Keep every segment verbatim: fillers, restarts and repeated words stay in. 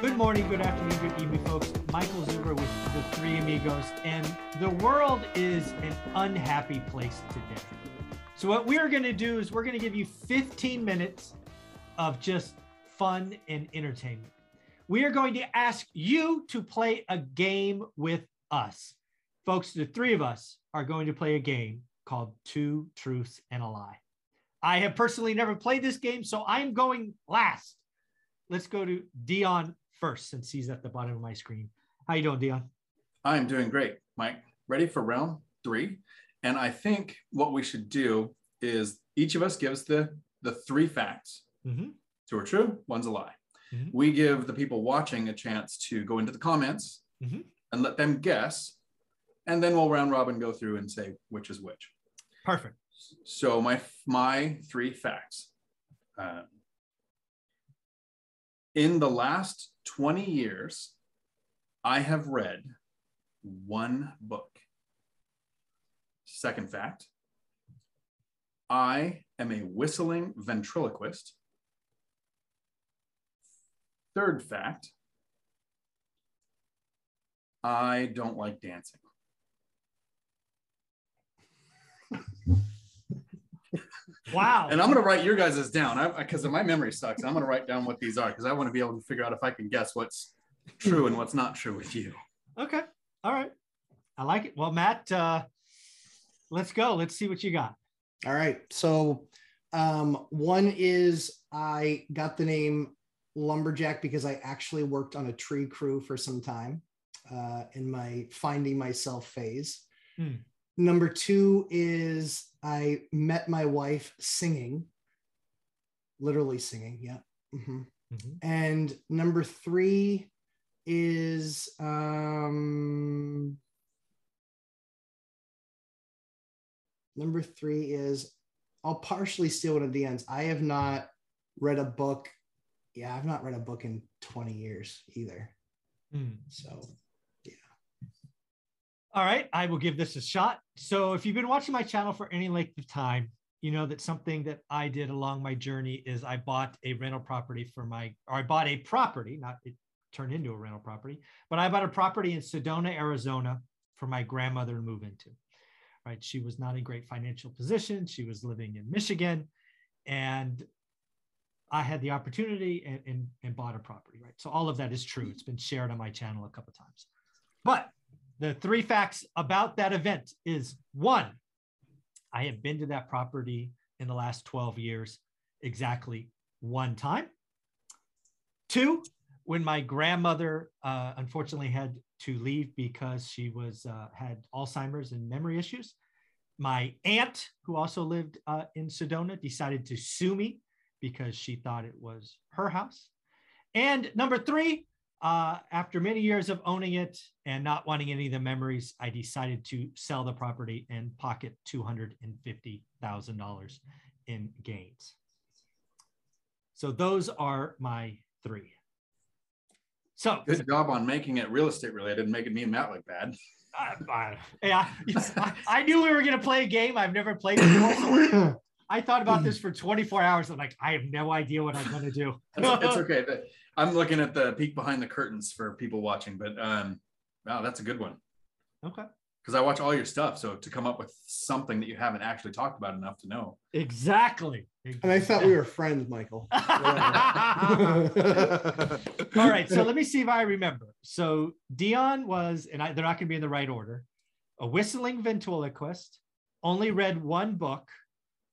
Good morning, good afternoon, good evening, folks. Michael Zuber with The Three Amigos, and the world is an unhappy place today. So what we're going to do is we're going to give you fifteen minutes of just fun and entertainment. We are going to ask you to play a game with us. Folks, the three of us are going to play a game called Two Truths and a Lie. I have personally never played this game, so I'm going last. Let's go to Dion first, since he's at the bottom of my screen. How you doing, Dion? I'm doing great, Mike. Ready for round three. And I think what we should do is each of us gives the, the three facts. Mm-hmm. Two are true, one's a lie. Mm-hmm. We give the people watching a chance to go into the comments mm-hmm. and let them guess. And then we'll round robin go through and say which is which. Perfect. So my, my three facts. Uh, in the last twenty years, I have read one book. Second fact, I am a whistling ventriloquist. Third fact, I don't like dancing. Wow. And I'm going to write your guys' down because my memory sucks. I'm going to write down what these are because I want to be able to figure out if I can guess what's true and what's not true with you. Okay. All right. I like it. Well, Matt, uh, let's go. Let's see what you got. All right. So um, one is I got the name Lumberjack because I actually worked on a tree crew for some time uh, in my finding myself phase. Hmm. Number two is I met my wife singing, literally singing, yeah. Mm-hmm. Mm-hmm. And number three is um, number three is I'll partially steal one of the ends. I have not read a book. Yeah, I've not read a book in twenty years either. Mm. So. All right, I will give this a shot. So if you've been watching my channel for any length of time, you know that something that I did along my journey is I bought a rental property for my, or I bought a property, not it turned into a rental property, but I bought a property in Sedona, Arizona for my grandmother to move into, right? She was not in great financial position. She was living in Michigan, and I had the opportunity and, and, and bought a property, right? So all of that is true. It's been shared on my channel a couple of times, but the three facts about that event is one, I have been to that property in the last twelve years exactly one time. Two, when my grandmother uh, unfortunately had to leave because she was uh, had Alzheimer's and memory issues, my aunt, who also lived uh, in Sedona, decided to sue me because she thought it was her house. And number three, Uh, after many years of owning it and not wanting any of the memories, I decided to sell the property and pocket two hundred fifty thousand dollars in gains. So those are my three. So good job on making it real estate related and making me and Matt look bad. Uh, I, yeah, I, I knew we were going to play a game I've never played before. So I thought about this for twenty-four hours. I'm like, I have no idea what I'm going to do. It's okay. I'm looking at the peek behind the curtains for people watching, but um, wow, that's a good one. Okay. Because I watch all your stuff. So to come up with something that you haven't actually talked about enough to know. Exactly. And I thought we were friends, Michael. All right. So let me see if I remember. So Dion was, and I, they're not going to be in the right order, a whistling ventriloquist, only read one book.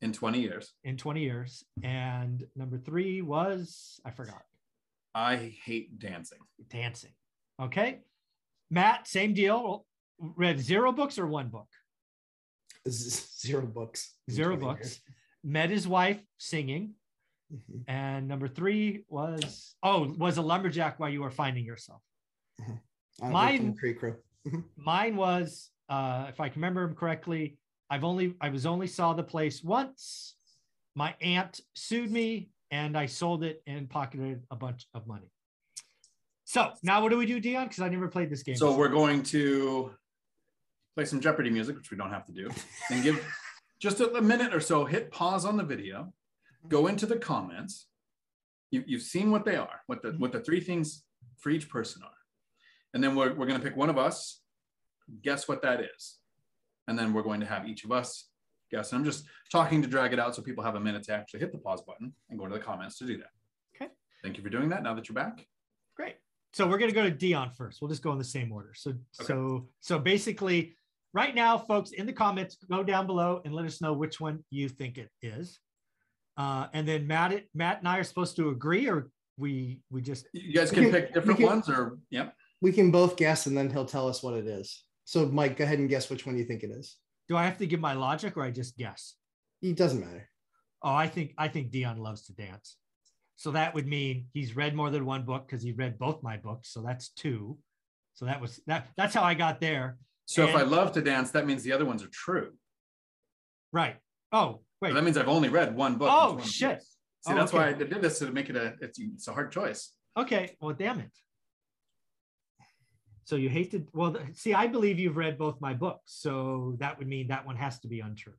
In twenty years. In twenty years. And number three was, I forgot. I hate dancing. Dancing. Okay. Matt, same deal. Read zero books or one book? Zero books. Zero books. Years. Met his wife singing. Mm-hmm. And number three was, oh, was a lumberjack while you were finding yourself. Mm-hmm. Mine, mine was, uh, if I can remember him correctly, I've only, I was only saw the place once. My aunt sued me and I sold it and pocketed a bunch of money. So now what do we do, Dion? Because I never played this game. So before. We're going to play some Jeopardy music, which we don't have to do, and give just a, a minute or so, hit pause on the video, go into the comments. You, you've seen what they are, what the, what the three things for each person are. And then we're, we're going to pick one of us, guess what that is. And then we're going to have each of us guess. And I'm just talking to drag it out so people have a minute to actually hit the pause button and go into the comments to do that. Okay. Thank you for doing that now that you're back. Great. So we're going to go to Dion first. We'll just go in the same order. So, okay. so, so basically right now, folks, in the comments, go down below and let us know which one you think it is. Uh, and then Matt, Matt and I are supposed to agree, or we, we just, you guys can, can pick different can, ones or yeah, we can both guess and then he'll tell us what it is. So Mike, go ahead and guess which one you think it is. Do I have to give my logic or I just guess? It doesn't matter. Oh, I think, I think Dion loves to dance. So that would mean he's read more than one book because he read both my books. So that's two. So that was, that, that's how I got there. So and, if I love to dance, that means the other ones are true. Right. Oh, wait. So that means I've only read one book. Oh, one shit. Book. See, oh, that's okay. Why I did this, to make it a, it's, it's a hard choice. Okay. Well, damn it. So you hate to, well, the, see, I believe you've read both my books. So that would mean that one has to be untrue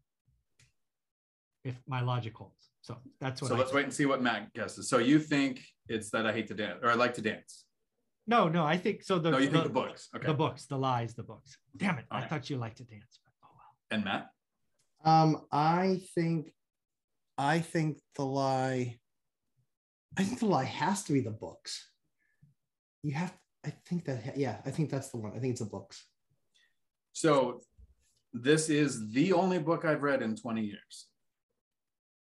if my logic holds. So that's what. So I let's think. Wait and see what Matt guesses. So you think it's that I hate to dance or I like to dance? No, no, I think so. The, no, you the, think the books. Okay. The books, the lies, the books. Damn it! All I right. thought you liked to dance. But oh well. And Matt? Um, I think, I think the lie. I think the lie has to be the books. You have. I think that. Yeah, I think that's the one. I think it's the books. So, this is the only book I've read in twenty years.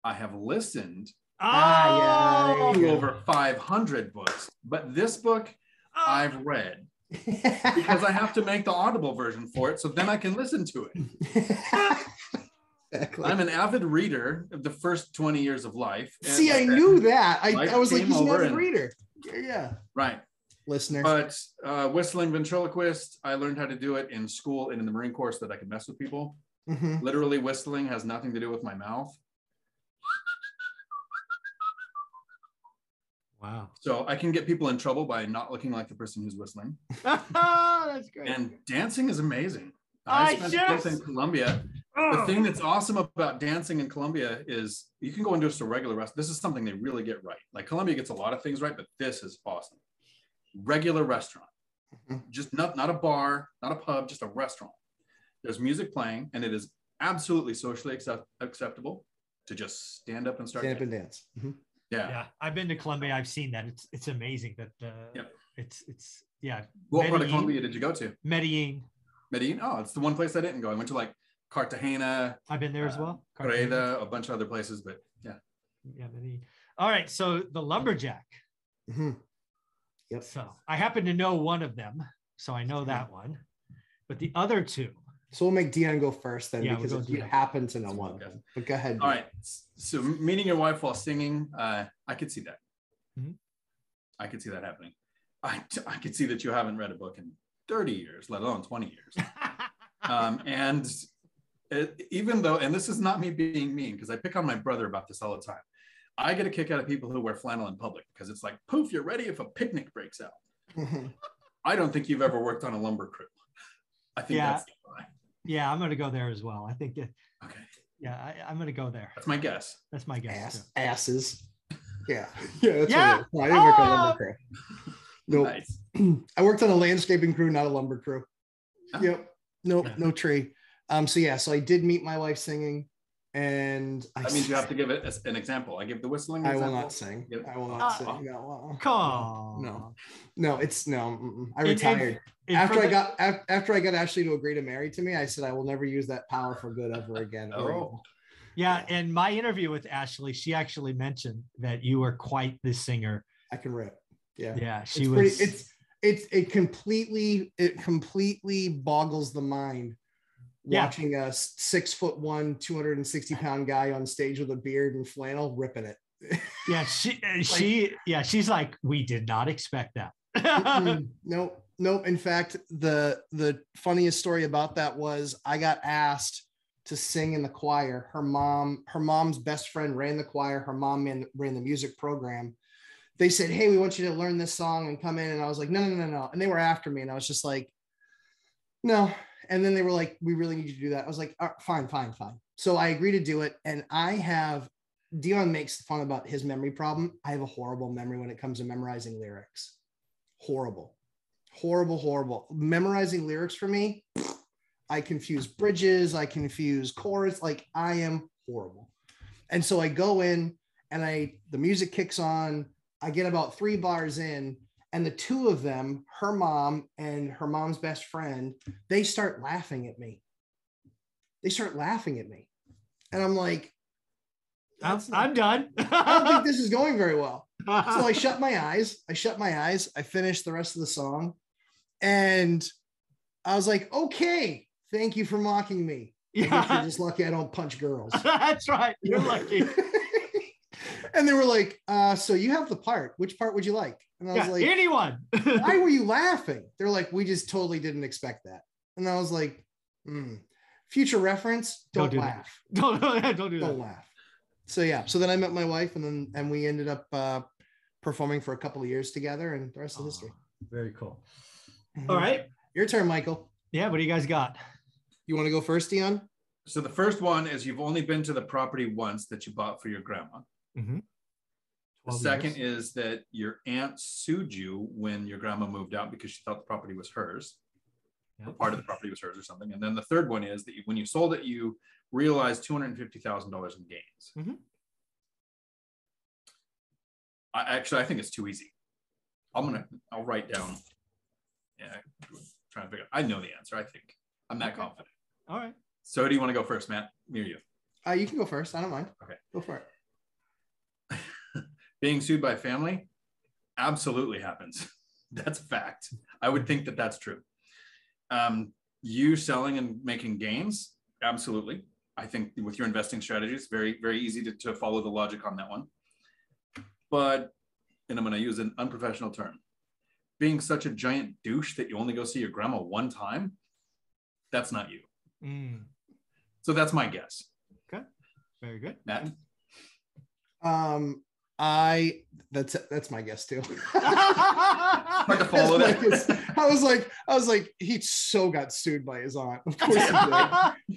I have listened oh, to yeah. over five hundred books, but this book oh. I've read because I have to make the Audible version for it, so then I can listen to it. Exactly. I'm an avid reader of the first twenty years of life. See, I knew that. I, I was like, he's an avid reader. Yeah. Right. Listener. But uh, whistling ventriloquist, I learned how to do it in school and in the Marine Corps so that I could mess with people. Mm-hmm. Literally, whistling has nothing to do with my mouth. Wow. So I can get people in trouble by not looking like the person who's whistling. Oh, that's great. And dancing is amazing. I, I spent just... in Colombia. Oh. The thing that's awesome about dancing in Colombia is you can go into just a regular restaurant. This is something they really get right. Like Colombia gets a lot of things right, but this is awesome. Regular restaurant. Mm-hmm. Just not, not a bar, not a pub, just a restaurant. There's music playing and it is absolutely socially accept acceptable to just stand up and start stand dancing. Up and dance. Mm-hmm. Yeah. yeah, I've been to Colombia. I've seen that. It's it's amazing that uh, yep. it's it's yeah. What Medellín, part of Colombia did you go to? Medellín. Medellín. Oh, it's the one place I didn't go. I went to like Cartagena. I've been there uh, as well. Cartagena, a bunch of other places, but yeah. Yeah, Medellín. All right, so the lumberjack. Mm-hmm. Yep. So I happen to know one of them, so I know that one, but the other two. So we'll make Dion go first then, yeah, because we'll you happen to know one of them. But go ahead. All right. So meeting your wife while singing, uh, I could see that. Mm-hmm. I could see that happening. I, I could see that you haven't read a book in thirty years, let alone twenty years. um, and it, even though, and this is not me being mean, because I pick on my brother about this all the time. I get a kick out of people who wear flannel in public because it's like, poof, you're ready if a picnic breaks out. Mm-hmm. I don't think you've ever worked on a lumber crew. I think yeah. that's the lie. Yeah, I'm going to go there as well. I think it, okay. Yeah, I, I'm going to go there. That's my guess. That's my guess. Ass, asses. Yeah. Yeah. That's yeah. What I, I didn't work on a lumber crew. Nope. Nice. I worked on a landscaping crew, not a lumber crew. Oh. Yep. Nope. Yeah. No tree. Um. So yeah. So I did meet my wife singing, and I that means you have to give it as an example. I give the whistling. I example. will not sing. Yep. I will not uh, sing. No. Come on. No. No. It's no. Mm-mm. I retired. It, it, In after I got after I got Ashley to agree to marry to me, I said I will never use that power for good ever again. Oh. Yeah, and my interview with Ashley, she actually mentioned that you were quite the singer. I can rip. Yeah, yeah, she it's was. Pretty, it's it's it completely it completely boggles the mind watching yeah. a six foot one, two hundred and sixty pound guy on stage with a beard and flannel ripping it. Yeah, she, like, she, yeah, she's like, we did not expect that. mm-mm, nope, nope. In fact, the the funniest story about that was I got asked to sing in the choir. Her mom, her mom's best friend ran the choir. Her mom ran, ran the music program. They said, hey, we want you to learn this song and come in. And I was like, no, no, no, no. And they were after me. And I was just like, no. And then they were like, we really need you to do that. I was like, all right, fine, fine, fine. So I agree to do it. And I have, Dion makes fun about his memory problem. I have a horrible memory when it comes to memorizing lyrics. Horrible, horrible, horrible. Memorizing lyrics for me, I confuse bridges, I confuse chorus, like I am horrible. And so I go in and I, the music kicks on, I get about three bars in, and the two of them, her mom and her mom's best friend, they start laughing at me. They start laughing at me. And I'm like, I'm, not, I'm done. I don't think this is going very well. So I shut my eyes. I shut my eyes. I finished the rest of the song. And I was like, okay, thank you for mocking me. Yeah. You're just lucky I don't punch girls. That's right. You're lucky. And they were like, uh, so you have the part. Which part would you like? And I yeah, was like, anyone. Why were you laughing? They're like, we just totally didn't expect that. And I was like, mm. Future reference, don't, don't do laugh. That. Don't, don't do that. Don't laugh. So yeah, so then I met my wife, and then and we ended up uh, performing for a couple of years together, and the rest oh, of history. Very cool. Mm-hmm. All right, your turn, Michael. Yeah, what do you guys got? You want to go first, Dion? So the first one is you've only been to the property once that you bought for your grandma. Mm-hmm. The second years. is that your aunt sued you when your grandma moved out because she thought the property was hers. Yep. Or part of the property was hers or something. And then the third one is that you, when you sold it, you realized two hundred fifty thousand dollars in gains. Mm-hmm. I, actually, I think it's too easy. I'm going to, I'll write down. Yeah, I'm trying to figure out. I know the answer, I think. I'm that okay. confident. All right. So do you want to go first, Matt? Me or you? Uh, you can go first. I don't mind. Okay. Go for it. Being sued by family absolutely happens. That's a fact. I would think that that's true. Um, you selling and making gains, absolutely. I think with your investing strategies, very, very easy to, to follow the logic on that one. But, and I'm going to use an unprofessional term, being such a giant douche that you only go see your grandma one time, that's not you. Mm. So that's my guess. Okay. Very good. Matt? Um, I, that's, that's my guess too. Hard to follow that. I was like, I was like, he so got sued by his aunt. Of course he did.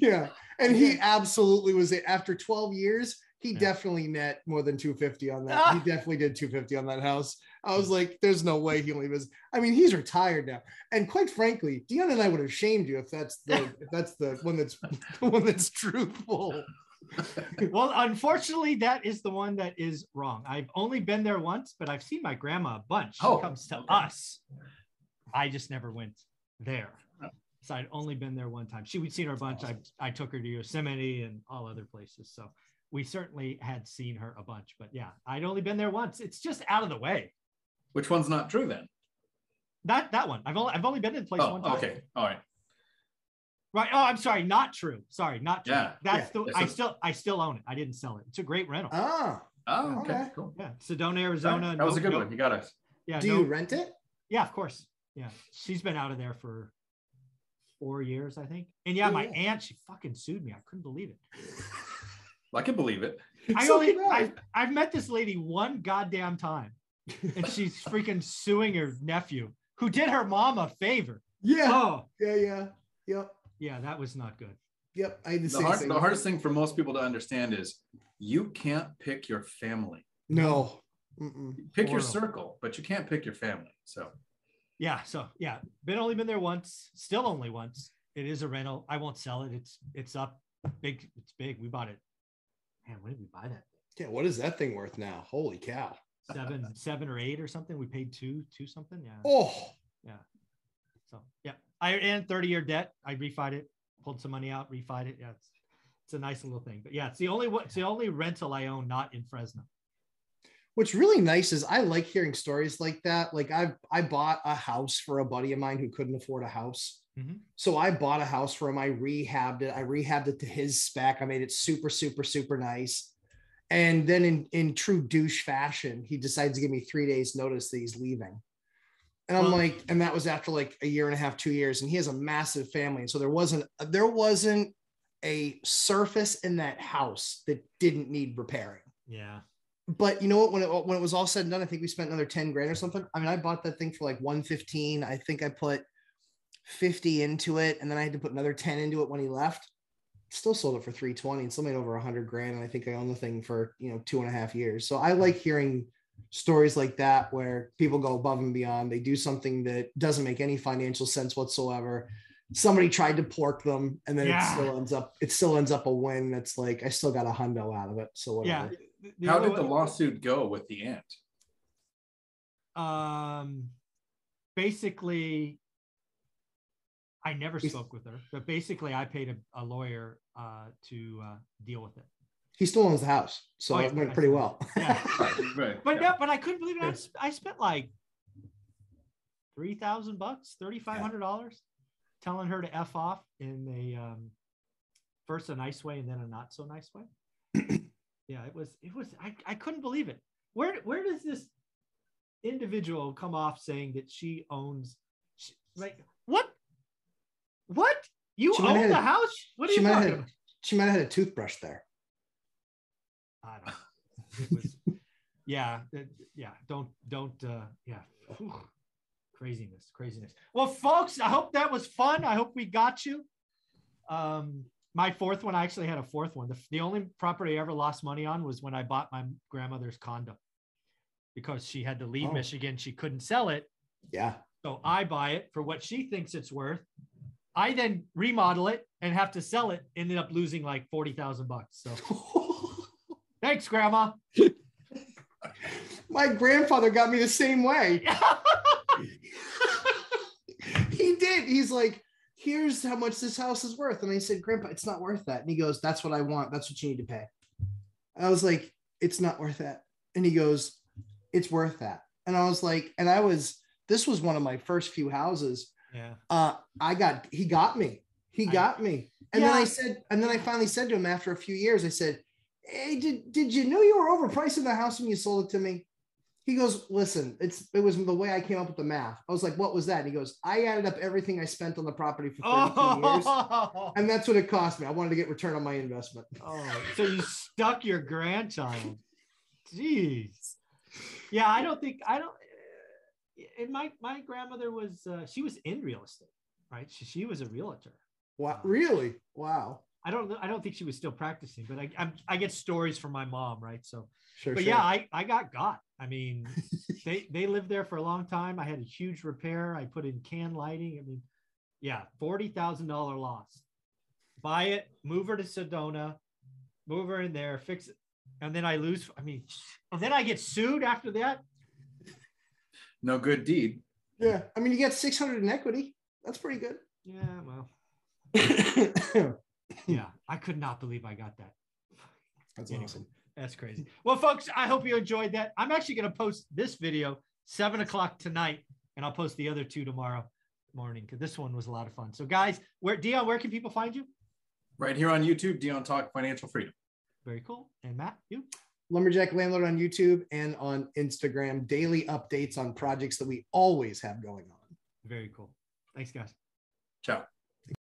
Yeah. And he absolutely was, after twelve years, he yeah. definitely net more than two fifty on that. Ah. He definitely did two fifty on that house. I was like, there's no way he only was, I mean, he's retired now. And quite frankly, Dion and I would have shamed you if that's the, if that's the one that's, the one that's truthful. Well, unfortunately, that is the one that is wrong. I've only been there once, but I've seen my grandma a bunch. She oh. comes to us. I just never went there. So I'd only been there one time. She, we'd seen her a bunch. Awesome. I, I took her to Yosemite and all other places. So we certainly had seen her a bunch, but yeah, I'd only been there once. It's just out of the way. Which one's not true then? That, that one. I've only, I've only been in place oh, one time. Okay. All right. Right. Oh, I'm sorry. Not true. Sorry. Not true. Yeah. That's yeah. the, I still, I still own it. I didn't sell it. It's a great rental. Oh, oh okay. okay. Cool. Yeah. Sedona, Arizona. That was no, a good no, one. You got us. Yeah. Do no, you rent it? Yeah, of course. Yeah, she's been out of there for four years, I think. And yeah, oh, my yeah. aunt, she fucking sued me. I couldn't believe it. Well, I can believe it. I so only, I, I've met this lady one goddamn time, and she's freaking suing her nephew, who did her mom a favor. Yeah. Oh. Yeah, yeah, yep. Yeah, that was not good. Yep. I the, the, hard, the hardest thing for most people to understand is you can't pick your family. No. Mm-mm. Pick Horrible. your circle, but you can't pick your family. So. Yeah. So yeah, been only been there once, still only once. It is a rental. I won't sell it. It's, it's up big. It's big. We bought it. Man, when did we buy that? Yeah. What is that thing worth now? Holy cow. Seven, seven or eight or something. We paid two, two something. Yeah. Oh yeah. So yeah. I and thirty year debt. I refied it, pulled some money out, refied it. Yeah. It's, it's a nice little thing, but yeah, it's the only one, it's the only rental I own, not in Fresno. What's really nice is I like hearing stories like that. Like I I bought a house for a buddy of mine who couldn't afford a house. Mm-hmm. So I bought a house for him. I rehabbed it. I rehabbed it to his spec. I made it super, super, super nice. And then in, in true douche fashion, he decides to give me three days notice that he's leaving. And I'm like, and that was after like a year and a half, two years. And he has a massive family. And so there wasn't, there wasn't a surface in that house that didn't need repairing. Yeah. But you know what, when it, when it was all said and done, I think we spent another ten grand or something. I mean, I bought that thing for like one fifteen. I think I put fifty into it. And then I had to put another ten into it when he left. Still sold it for three twenty and still made over a hundred grand. And I think I owned the thing for, you know, two and a half years. So I like hearing stories like that, where people go above and beyond. They do something that doesn't make any financial sense whatsoever. Somebody tried to pork them, and then yeah. it still ends up, it still ends up a win. That's like, I still got a hundo out of it. So whatever. Yeah. The How did the lawsuit go with the aunt? Um, basically, I never spoke with her, but basically I paid a, a lawyer uh, to uh, deal with it. He still owns the house, so oh, yeah, it went pretty well. Yeah. right. But yeah. no, but I couldn't believe it. I, sp- I spent like three thousand bucks, thirty five hundred dollars, yeah. telling her to f off in a um, first a nice way and then a not so nice way. yeah, it was. It was. I, I couldn't believe it. Where where does this individual come off saying that she owns? She, like what? What you she own the a, house? What are you talking about? She might have had a toothbrush there. I don't know. It was, yeah, yeah. Don't, don't, uh, yeah. Whew. Craziness, craziness. Well, folks, I hope that was fun. I hope we got you. Um, my fourth one, I actually had a fourth one. The, the only property I ever lost money on was when I bought my grandmother's condo, because she had to leave oh. Michigan. She couldn't sell it. Yeah. So I buy it for what she thinks it's worth. I then remodel it and have to sell it. Ended up losing like forty thousand bucks. So. Thanks, Grandma. My grandfather got me the same way. He did. He's like, here's how much this house is worth. And I said, Grandpa, it's not worth that. And he goes, that's what I want. That's what you need to pay. And I was like, it's not worth that. And he goes, it's worth that. And I was like, and I was, this was one of my first few houses. Yeah. Uh, I got, he got me. He got I, me. And yeah. then I said, and then I finally said to him after a few years, I said, hey, did, did you know you were overpricing the house when you sold it to me? He goes, listen, it's it was the way I came up with the math. I was like, what was that? And he goes, I added up everything I spent on the property for thirty-two years, and that's what it cost me. I wanted to get return on my investment. Oh, so you stuck your grandchild. Jeez. Yeah, I don't think, I don't, and my, my grandmother was, uh, she was in real estate, right? She, she was a realtor. Wow, really? Wow. I don't I don't think she was still practicing, but I I'm, I get stories from my mom, right? So, sure, but sure. yeah, I, I got got. I mean, they they lived there for a long time. I had a huge repair. I put in can lighting. I mean, yeah, forty thousand dollars loss. Buy it, move her to Sedona, move her in there, fix it, and then I lose. I mean, and then I get sued after that. No good deed. Yeah, I mean, you got six hundred in equity. That's pretty good. Yeah, well. Yeah, I could not believe I got that. That's anyway, awesome. That's crazy. Well, folks, I hope you enjoyed that. I'm actually going to post this video seven o'clock tonight, and I'll post the other two tomorrow morning, because this one was a lot of fun. So, guys, where Dion, where can people find you? Right here on YouTube, Dion Talk Financial Freedom. Very cool. And Matt, you? Lumberjack Landlord on YouTube and on Instagram. Daily updates on projects that we always have going on. Very cool. Thanks, guys. Ciao.